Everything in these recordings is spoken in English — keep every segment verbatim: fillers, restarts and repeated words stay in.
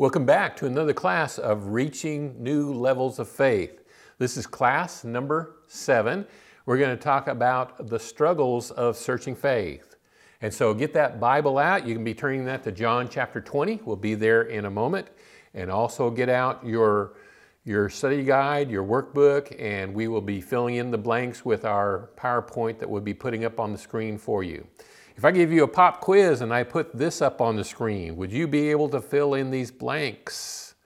Welcome back to another class of Reaching New Levels of Faith. This is class number seven. We're going to talk about the struggles of searching faith. And so get that Bible out. You can be turning that to John chapter twenty. We'll be there in a moment. And also get out your, your study guide, your workbook, and we will be filling in the blanks with our PowerPoint that we'll be putting up on the screen for you. If I give you a pop quiz and I put this up on the screen, would you be able to fill in these blanks?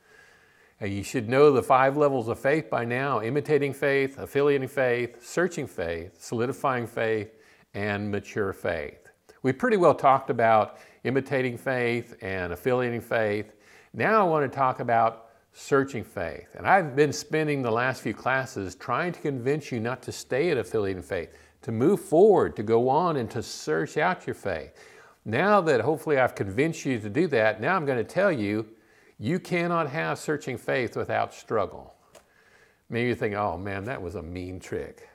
And you should know the five levels of faith by now: imitating faith, affiliating faith, searching faith, solidifying faith, and mature faith. We pretty well talked about imitating faith and affiliating faith. Now I want to talk about searching faith. And I've been spending the last few classes trying to convince you not to stay at affiliating faith, to move forward, to go on and to search out your faith. Now that hopefully I've convinced you to do that, now I'm going to tell you, you cannot have searching faith without struggle. Maybe you think, oh man, that was a mean trick.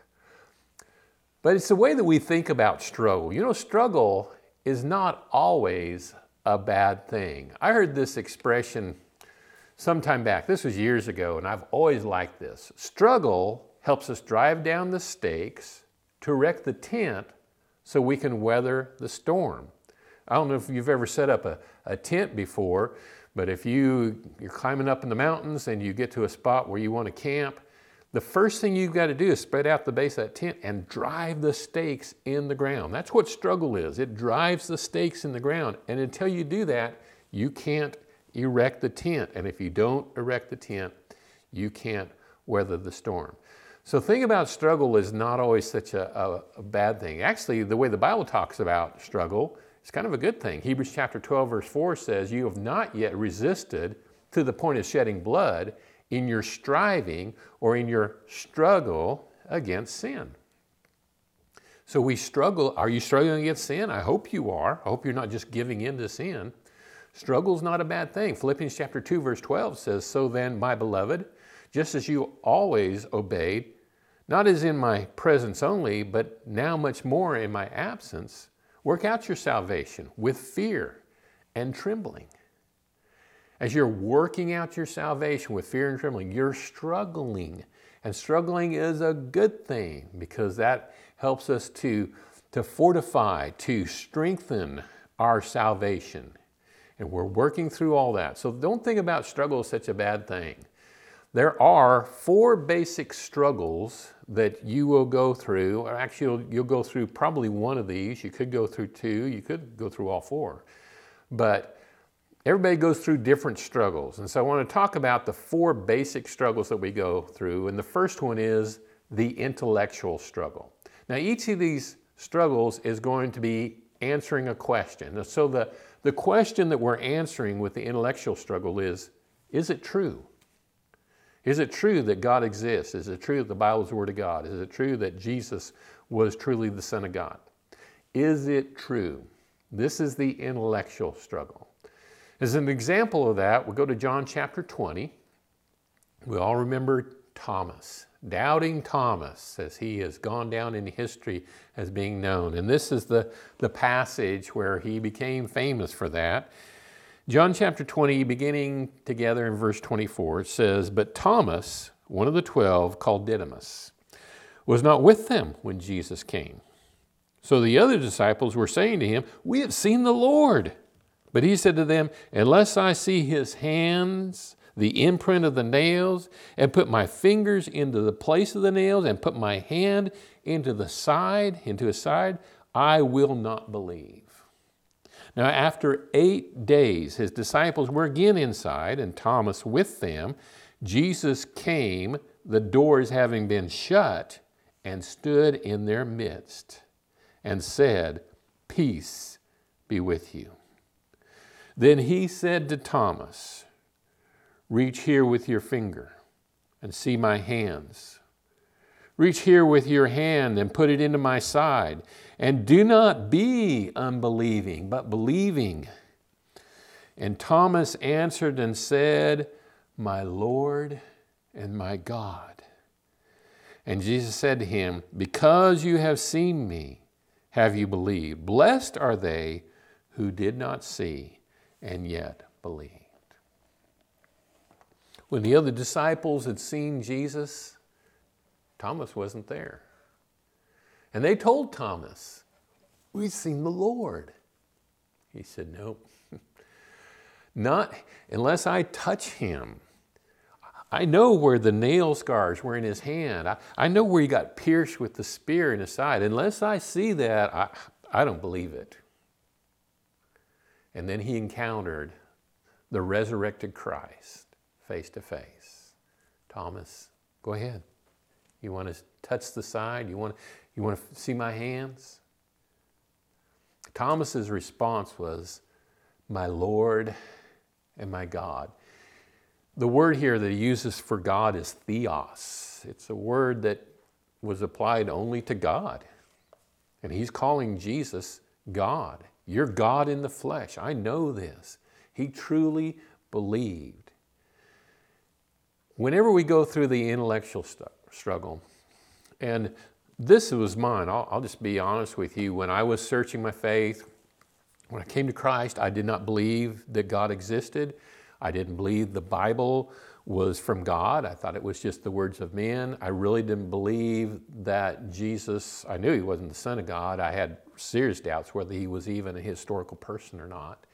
But it's the way that we think about struggle. You know, struggle is not always a bad thing. I heard this expression sometime back. This was years ago, and I've always liked this. Struggle helps us drive down the stakes to wreck the tent so we can weather the storm. I don't know if you've ever set up a, a tent before, but if you, you're climbing up in the mountains and you get to a spot where you want to camp, the first thing you've got to do is spread out the base of that tent and drive the stakes in the ground. That's what struggle is. It drives the stakes in the ground. And until you do that, you can't erect the tent. And if you don't erect the tent, you can't weather the storm. So think about struggle is not always such a, a, a bad thing. Actually, the way the Bible talks about struggle is kind of a good thing. Hebrews chapter twelve, verse four says, "You have not yet resisted to the point of shedding blood in your striving or in your struggle against sin." So we struggle. Are you struggling against sin? I hope you are. I hope you're not just giving in to sin. Struggle's not a bad thing. Philippians chapter two, verse twelve says, "So then, my beloved, just as you always obeyed, not as in my presence only, but now much more in my absence, work out your salvation with fear and trembling." As you're working out your salvation with fear and trembling, you're struggling. And struggling is a good thing because that helps us to, to fortify, to strengthen our salvation. And we're working through all that. So don't think about struggle as such a bad thing. There are four basic struggles that you will go through, or actually you'll, you'll go through probably one of these. You could go through two, you could go through all four, but everybody goes through different struggles. And so I want to talk about the four basic struggles that we go through. And the first one is the intellectual struggle. Now, each of these struggles is going to be answering a question. So the, the question that we're answering with the intellectual struggle is, is it true? Is it true that God exists? Is it true that the Bible is the Word of God? Is it true that Jesus was truly the Son of God? Is it true? This is the intellectual struggle. As an example of that, we'll go to John chapter twenty. We all remember Thomas, doubting Thomas, as he has gone down in history as being known. And this is the, the passage where he became famous for that. John chapter twenty, beginning together in verse twenty-four, says, "But Thomas, one of the twelve, called Didymus, was not with them when Jesus came. So the other disciples were saying to him, 'We have seen the Lord.' But he said to them, 'Unless I see his hands, the imprint of the nails, and put my fingers into the place of the nails, and put my hand into the side, into his side, I will not believe.' Now, after eight days, his disciples were again inside, and Thomas with them. Jesus came, the doors having been shut, and stood in their midst, and said, 'Peace be with you.' Then he said to Thomas, 'Reach here with your finger, and see my hands. Reach here with your hand and put it into my side, and do not be unbelieving, but believing.' And Thomas answered and said, 'My Lord and my God.' And Jesus said to him, 'Because you have seen me, have you believed? Blessed are they who did not see and yet believed.'" When the other disciples had seen Jesus, Thomas wasn't there. And they told Thomas, "We've seen the Lord." He said, "Nope. Not unless I touch him. I know where the nail scars were in his hand. I, I know where he got pierced with the spear in his side. Unless I see that, I, I don't believe it." And then he encountered the resurrected Christ face to face. "Thomas, go ahead. You want to touch the side? You want, you want to see my hands?" Thomas's response was, "My Lord and my God." The word here that he uses for God is theos. It's a word that was applied only to God. And he's calling Jesus God. "You're God in the flesh. I know this." He truly believed. Whenever we go through the intellectual st- struggle, and this was mine, I'll, I'll just be honest with you. When I was searching my faith, when I came to Christ, I did not believe that God existed. I didn't believe the Bible was from God. I thought it was just the words of men. I really didn't believe that Jesus, I knew he wasn't the Son of God. I had serious doubts whether he was even a historical person or not.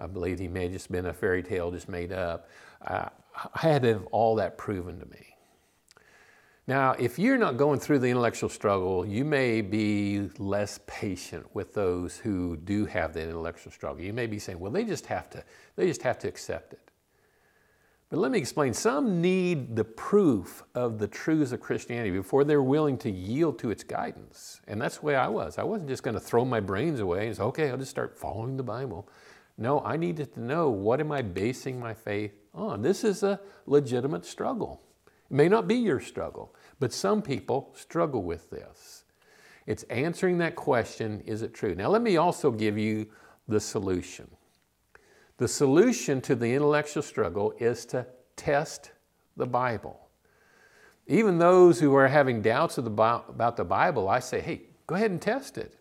I believed he may have just been a fairy tale just made up. I, I had to have all that proven to me. Now, if you're not going through the intellectual struggle, you may be less patient with those who do have that intellectual struggle. You may be saying, "Well, they just have to, they just have to accept it." But let me explain. Some need the proof of the truths of Christianity before they're willing to yield to its guidance. And that's the way I was. I wasn't just going to throw my brains away and say, "Okay, I'll just start following the Bible." No, I needed to know, what am I basing my faith on? This is a legitimate struggle. It may not be your struggle, but some people struggle with this. It's answering that question, is it true? Now, let me also give you the solution. The solution to the intellectual struggle is to test the Bible. Even those who are having doubts about the Bible, I say, "Hey, go ahead and test it."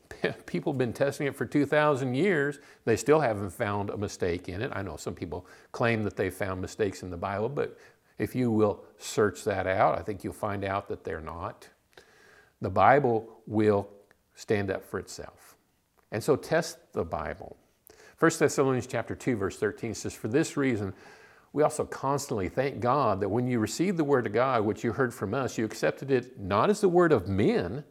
People have been testing it for two thousand years. They still haven't found a mistake in it. I know some people claim that they found mistakes in the Bible, but if you will search that out, I think you'll find out that they're not. The Bible will stand up for itself. And so test the Bible. First Thessalonians chapter two, verse thirteen says, "For this reason, we also constantly thank God that when you received the word of God, which you heard from us, you accepted it not as the word of men,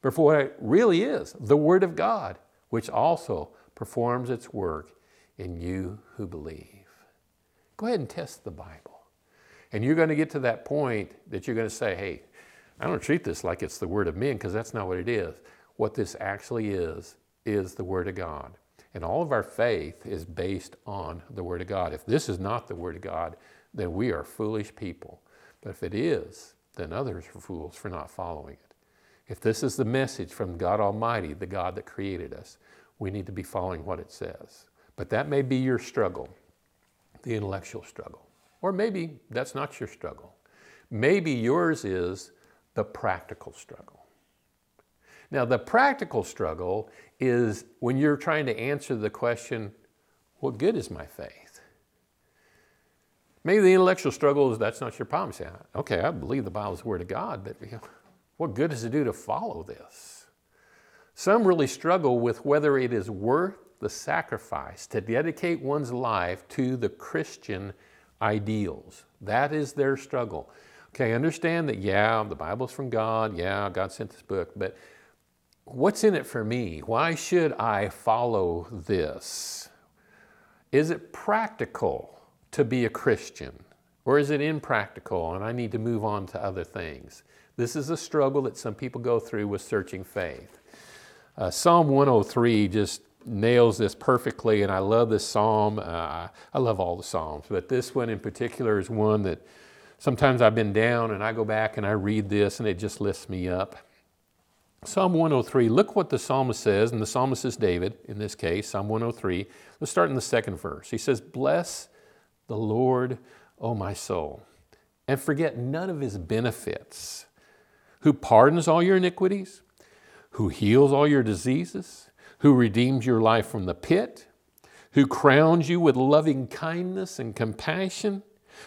but for what it really is, the word of God, which also performs its work in you who believe." Go ahead and test the Bible. And you're going to get to that point that you're going to say, "Hey, I don't treat this like it's the word of men, because that's not what it is. What this actually is, is the word of God." And all of our faith is based on the word of God. If this is not the word of God, then we are foolish people. But if it is, then others are fools for not following it. If this is the message from God Almighty, the God that created us, we need to be following what it says. But that may be your struggle, the intellectual struggle. Or maybe that's not your struggle. Maybe yours is the practical struggle. Now, the practical struggle is when you're trying to answer the question, what good is my faith? Maybe the intellectual struggle is that's not your problem. You say, "Okay, I believe the Bible is the word of God, but you know, what good does it do to follow this?" Some really struggle with whether it is worth the sacrifice to dedicate one's life to the Christian ideals. That is their struggle. Okay, understand that, yeah, the Bible's from God. Yeah, God sent this book, but what's in it for me? Why should I follow this? Is it practical to be a Christian, or is it impractical and I need to move on to other things? This is a struggle that some people go through with searching faith. Uh, Psalm one oh three just nails this perfectly, and I love this psalm. Uh, I love all the psalms, but this one in particular is one that sometimes I've been down and I go back and I read this and it just lifts me up. Psalm one oh three, look what the psalmist says, and the psalmist is David in this case, Psalm one oh three. Let's start in the second verse. He says, "Bless the Lord, O my soul, and forget none of his benefits, who pardons all your iniquities, who heals all your diseases, who redeems your life from the pit, who crowns you with loving kindness and compassion,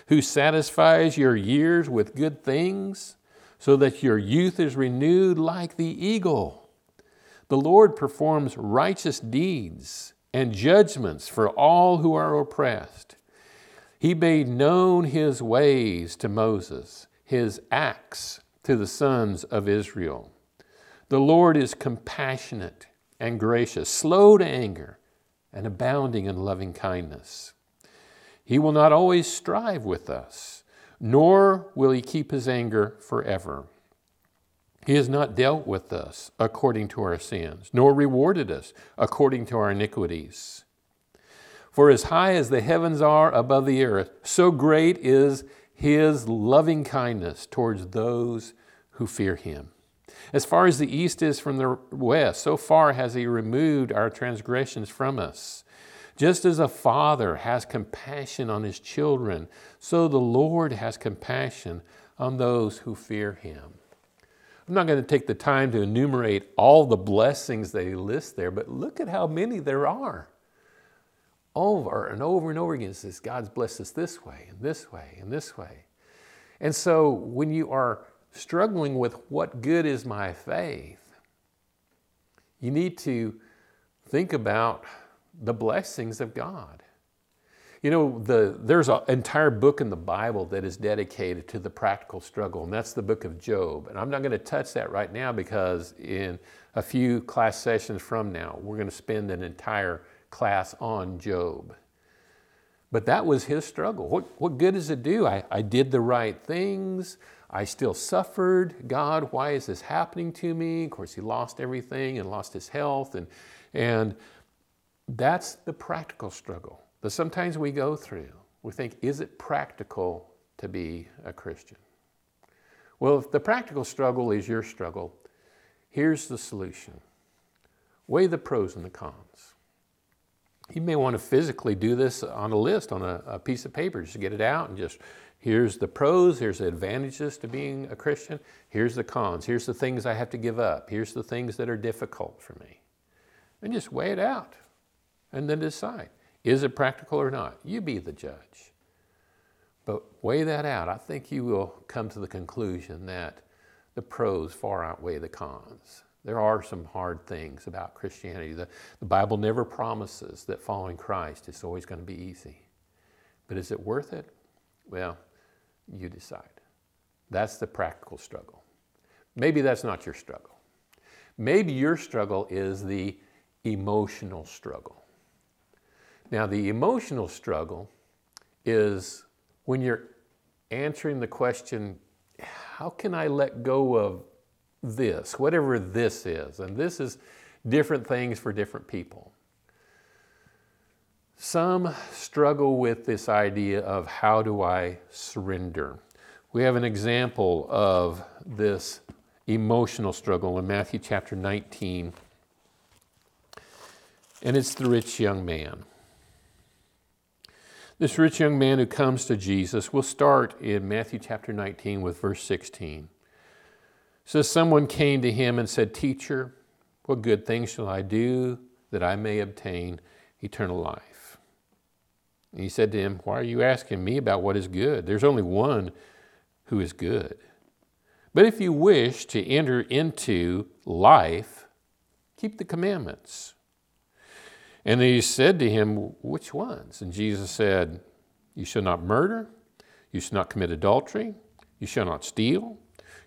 who satisfies your years with good things, so that your youth is renewed like the eagle. The Lord performs righteous deeds and judgments for all who are oppressed. He made known his ways to Moses, his acts to the sons of Israel. The Lord is compassionate and gracious, slow to anger, and abounding in loving kindness. He will not always strive with us, nor will he keep his anger forever. He has not dealt with us according to our sins, nor rewarded us according to our iniquities. For as high as the heavens are above the earth, so great is his loving kindness towards those who fear him. As far as the east is from the west, so far has he removed our transgressions from us. Just as a father has compassion on his children, so the Lord has compassion on those who fear him. I'm not going to take the time to enumerate all the blessings that he lists there, but look at how many there are. Over and over and over again, it says God's blessed us this way and this way and this way. And so when you are struggling with what good is my faith, you need to think about the blessings of God. You know, the, there's an entire book in the Bible that is dedicated to the practical struggle, and that's the book of Job. And I'm not going to touch that right now because in a few class sessions from now, we're going to spend an entire class on Job. But that was his struggle. What, what good does it do? I, I did the right things. I still suffered. God, why is this happening to me? Of course, he lost everything and lost his health. And, and that's the practical struggle that sometimes we go through. We think, is it practical to be a Christian? Well, if the practical struggle is your struggle, here's the solution. Weigh the pros and the cons. You may want to physically do this on a list, on a, a piece of paper. Just get it out and just, here's the pros, here's the advantages to being a Christian, here's the cons, here's the things I have to give up, here's the things that are difficult for me. And just weigh it out and then decide, is it practical or not? You be the judge. But weigh that out. I think you will come to the conclusion that the pros far outweigh the cons. There are some hard things about Christianity. The, the Bible never promises that following Christ is always going to be easy. But is it worth it? Well, you decide. That's the practical struggle. Maybe that's not your struggle. Maybe your struggle is the emotional struggle. Now, the emotional struggle is when you're answering the question, how can I let go of this, whatever this is? And this is different things for different people. Some struggle with this idea of how do I surrender? We have an example of this emotional struggle in Matthew chapter nineteen, and it's the rich young man. This rich young man who comes to Jesus, we'll start in Matthew chapter nineteen with verse sixteen. So someone came to him and said, "Teacher, what good thing shall I do that I may obtain eternal life?" And he said to him, "Why are you asking me about what is good? There's only one who is good. But if you wish to enter into life, keep the commandments." And he said to him, "Which ones?" And Jesus said, "You shall not murder. You shall not commit adultery. You shall not steal.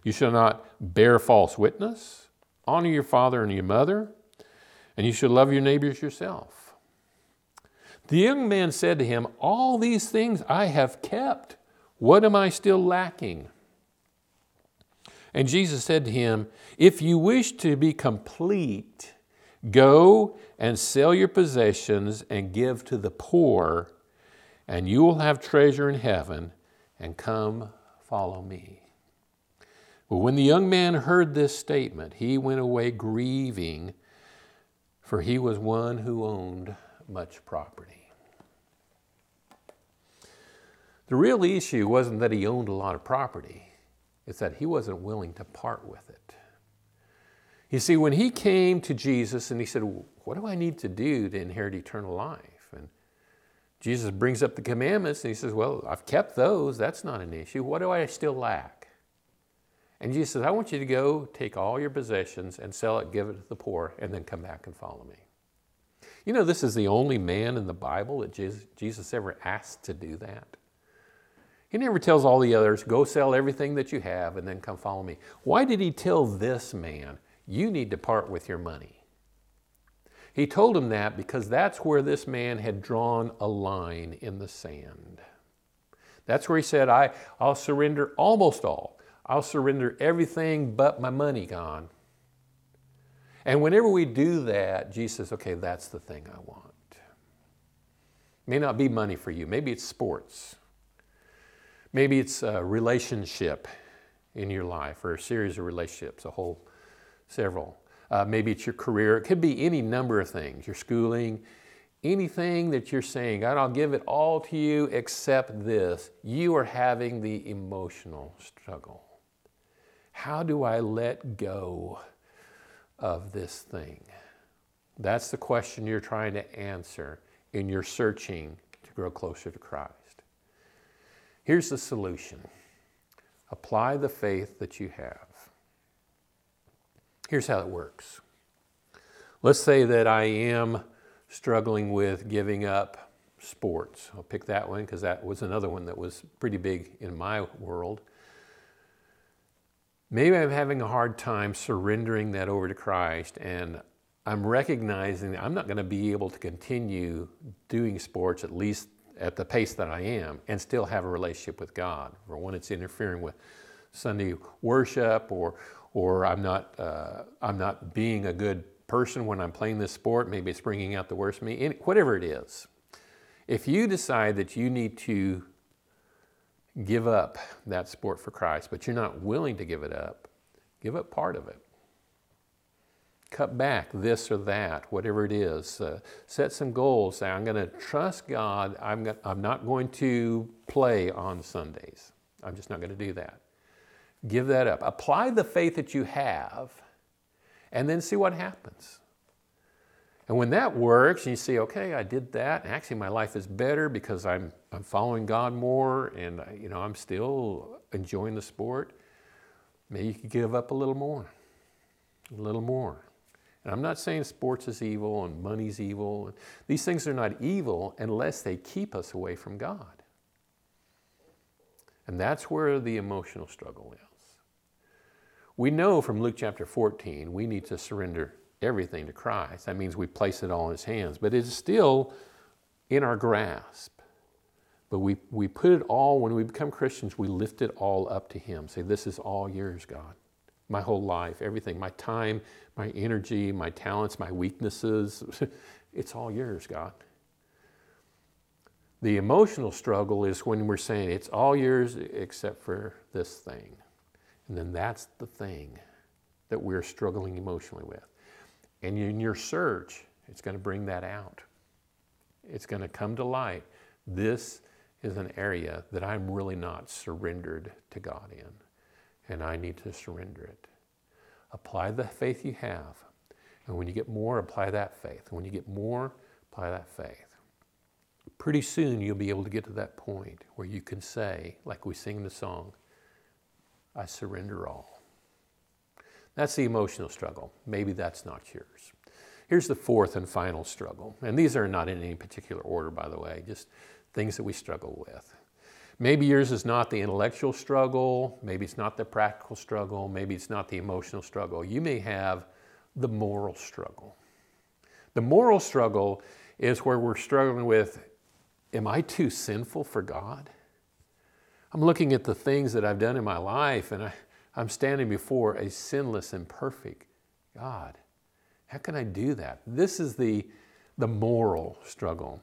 You shall not bear false witness. Honor your father and your mother, and you shall love your neighbors yourself." The young man said to him, "All these things I have kept. What am I still lacking?" And Jesus said to him, "If you wish to be complete, go and sell your possessions and give to the poor, and you will have treasure in heaven, and come follow me." But when the young man heard this statement, he went away grieving, for he was one who owned much property. The real issue wasn't that he owned a lot of property. It's that he wasn't willing to part with it. You see, when he came to Jesus and he said, "What do I need to do to inherit eternal life?" And Jesus brings up the commandments and he says, well, I've kept those. That's not an issue. What do I still lack? And Jesus says, I want you to go take all your possessions and sell it, give it to the poor, and then come back and follow me. You know, this is the only man in the Bible that Jesus ever asked to do that. He never tells all the others, go sell everything that you have and then come follow me. Why did he tell this man, you need to part with your money? He told him that because that's where this man had drawn a line in the sand. That's where he said, I, I'll surrender almost all. I'll surrender everything but my money gone. And whenever we do that, Jesus says, okay, that's the thing I want. It may not be money for you. Maybe it's sports. Maybe it's a relationship in your life or a series of relationships, a whole several. Uh, maybe it's your career. It could be any number of things, your schooling, anything that you're saying, God, I'll give it all to you except this. You are having the emotional struggle. How do I let go of this thing? That's the question you're trying to answer in your searching to grow closer to Christ. Here's the solution. Apply the faith that you have. Here's how it works. Let's say that I am struggling with giving up sports. I'll pick that one because that was another one that was pretty big in my world. Maybe I'm having a hard time surrendering that over to Christ, and I'm recognizing that I'm not going to be able to continue doing sports, at least at the pace that I am, and still have a relationship with God. For one, it's interfering with Sunday worship, or or I'm not uh, I'm not being a good person when I'm playing this sport. Maybe it's bringing out the worst in me. Whatever it is, if you decide that you need to give up that sport for Christ, but you're not willing to give it up, give up part of it. Cut back this or that, whatever it is. Uh, set some goals. Say, I'm going to trust God. I'm, gonna, I'm not going to play on Sundays. I'm just not going to do that. Give that up. Apply the faith that you have and then see what happens. And when that works, and you see, okay, I did that, and actually my life is better because I'm I'm following God more, and you know I'm still enjoying the sport. Maybe you could give up a little more, a little more. And I'm not saying sports is evil and money's evil. These things are not evil unless they keep us away from God. And that's where the emotional struggle is. We know from Luke chapter fourteen, we need to surrender everything to Christ. That means we place it all in his hands, but it's still in our grasp. But we, we put it all, when we become Christians, we lift it all up to him. Say, this is all yours, God. My whole life, everything, my time, my energy, my talents, my weaknesses, it's all yours, God. The emotional struggle is when we're saying it's all yours except for this thing. And then that's the thing that we're struggling emotionally with. And in your search, it's going to bring that out. It's going to come to light. This is an area that I'm really not surrendered to God in, and I need to surrender it. Apply the faith you have. And when you get more, apply that faith. And when you get more, apply that faith. Pretty soon you'll be able to get to that point where you can say, like we sing the song, I surrender all. That's the emotional struggle. Maybe that's not yours. Here's the fourth and final struggle. And these are not in any particular order, by the way, just things that we struggle with. Maybe yours is not the intellectual struggle. Maybe it's not the practical struggle. Maybe it's not the emotional struggle. You may have the moral struggle. The moral struggle is where we're struggling with, am I too sinful for God? I'm looking at the things that I've done in my life, and I I'm standing before a sinless and perfect God. How can I do that? This is the, the moral struggle.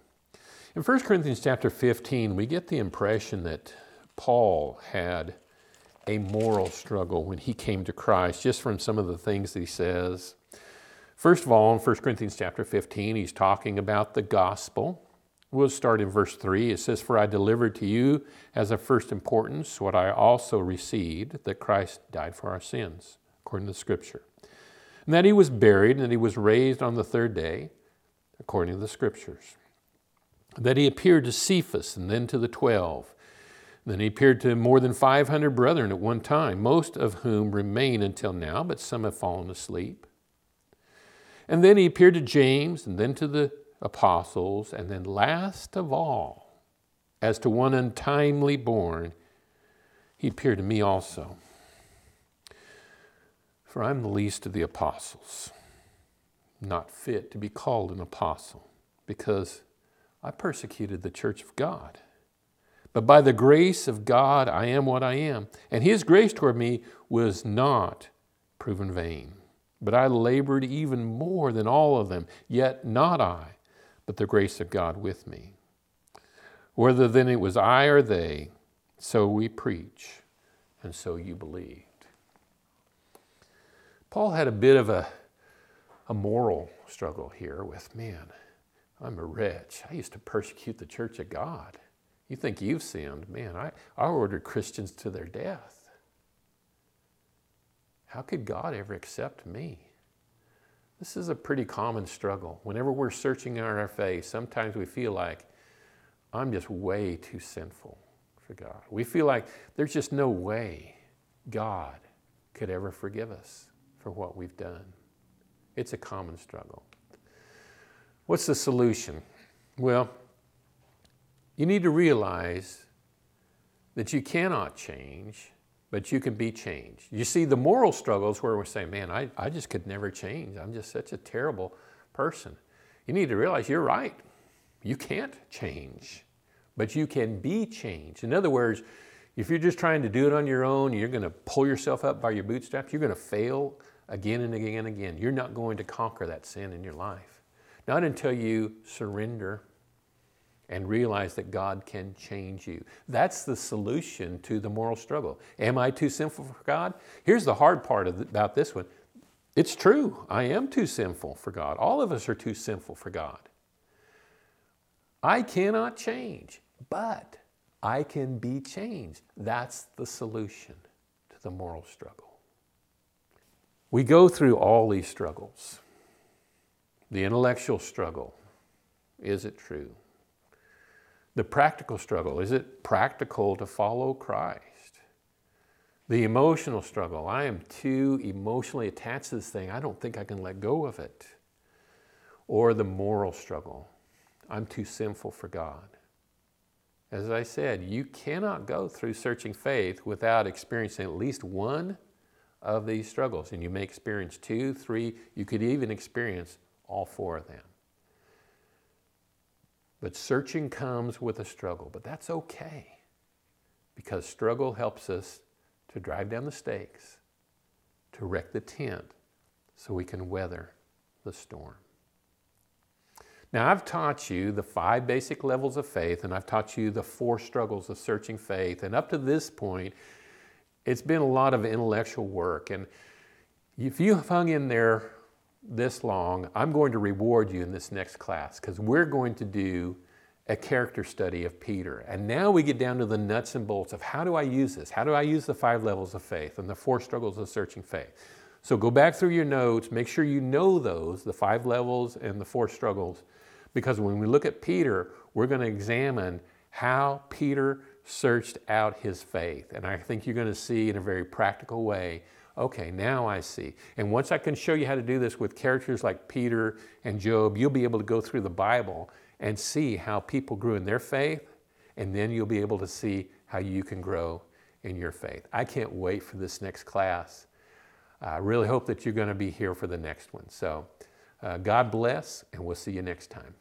In First Corinthians chapter fifteen, we get the impression that Paul had a moral struggle when he came to Christ, just from some of the things that he says. First of all, in First Corinthians chapter fifteen, he's talking about the gospel. We'll start in verse three. It says, for I delivered to you as of first importance what I also received, that Christ died for our sins, according to the Scripture. And that he was buried and that he was raised on the third day, according to the Scriptures. That he appeared to Cephas and then to the twelve. Then he appeared to more than five hundred brethren at one time, most of whom remain until now, but some have fallen asleep. And then he appeared to James, and then to the apostles, and then last of all, as to one untimely born, he appeared to me also. For I'm the least of the apostles, not fit to be called an apostle, because I persecuted the church of God. But by the grace of God, I am what I am. And his grace toward me was not proven vain. But I labored even more than all of them, yet not I, but the grace of God with me. Whether then it was I or they, so we preach, and so you believed. Paul had a bit of a, a moral struggle here with, man, I'm a wretch. I used to persecute the church of God. You think you've sinned? Man, I, I ordered Christians to their death. How could God ever accept me? This is a pretty common struggle. Whenever we're searching in our faith, sometimes we feel like I'm just way too sinful for God. We feel like there's just no way God could ever forgive us for what we've done. It's a common struggle. What's the solution? Well, you need to realize that you cannot change, but you can be changed. You see, the moral struggle is where we're saying, man, I, I just could never change. I'm just such a terrible person. You need to realize you're right. You can't change, but you can be changed. In other words, if you're just trying to do it on your own, you're going to pull yourself up by your bootstraps. You're going to fail again and again and again. You're not going to conquer that sin in your life. Not until you surrender and realize that God can change you. That's the solution to the moral struggle. Am I too sinful for God? Here's the hard part of the, about this one. It's true. I am too sinful for God. All of us are too sinful for God. I cannot change, but I can be changed. That's the solution to the moral struggle. We go through all these struggles. The intellectual struggle, is it true? The practical struggle, is it practical to follow Christ? The emotional struggle, I am too emotionally attached to this thing, I don't think I can let go of it. Or the moral struggle, I'm too sinful for God. As I said, you cannot go through searching faith without experiencing at least one of these struggles. And you may experience two, three, you could even experience all four of them. But searching comes with a struggle, but that's okay, because struggle helps us to drive down the stakes, to wreck the tent, so we can weather the storm. Now, I've taught you the five basic levels of faith, and I've taught you the four struggles of searching faith. And up to this point, it's been a lot of intellectual work. And if you have hung in there this long, I'm going to reward you in this next class, because we're going to do a character study of Peter. And now we get down to the nuts and bolts of how do I use this? How do I use the five levels of faith and the four struggles of searching faith? So go back through your notes, make sure you know those, the five levels and the four struggles. Because when we look at Peter, we're going to examine how Peter searched out his faith. And I think you're going to see in a very practical way, okay, now I see. And once I can show you how to do this with characters like Peter and Job, you'll be able to go through the Bible and see how people grew in their faith. And then you'll be able to see how you can grow in your faith. I can't wait for this next class. I really hope that you're going to be here for the next one. So, Uh, God bless, and we'll see you next time.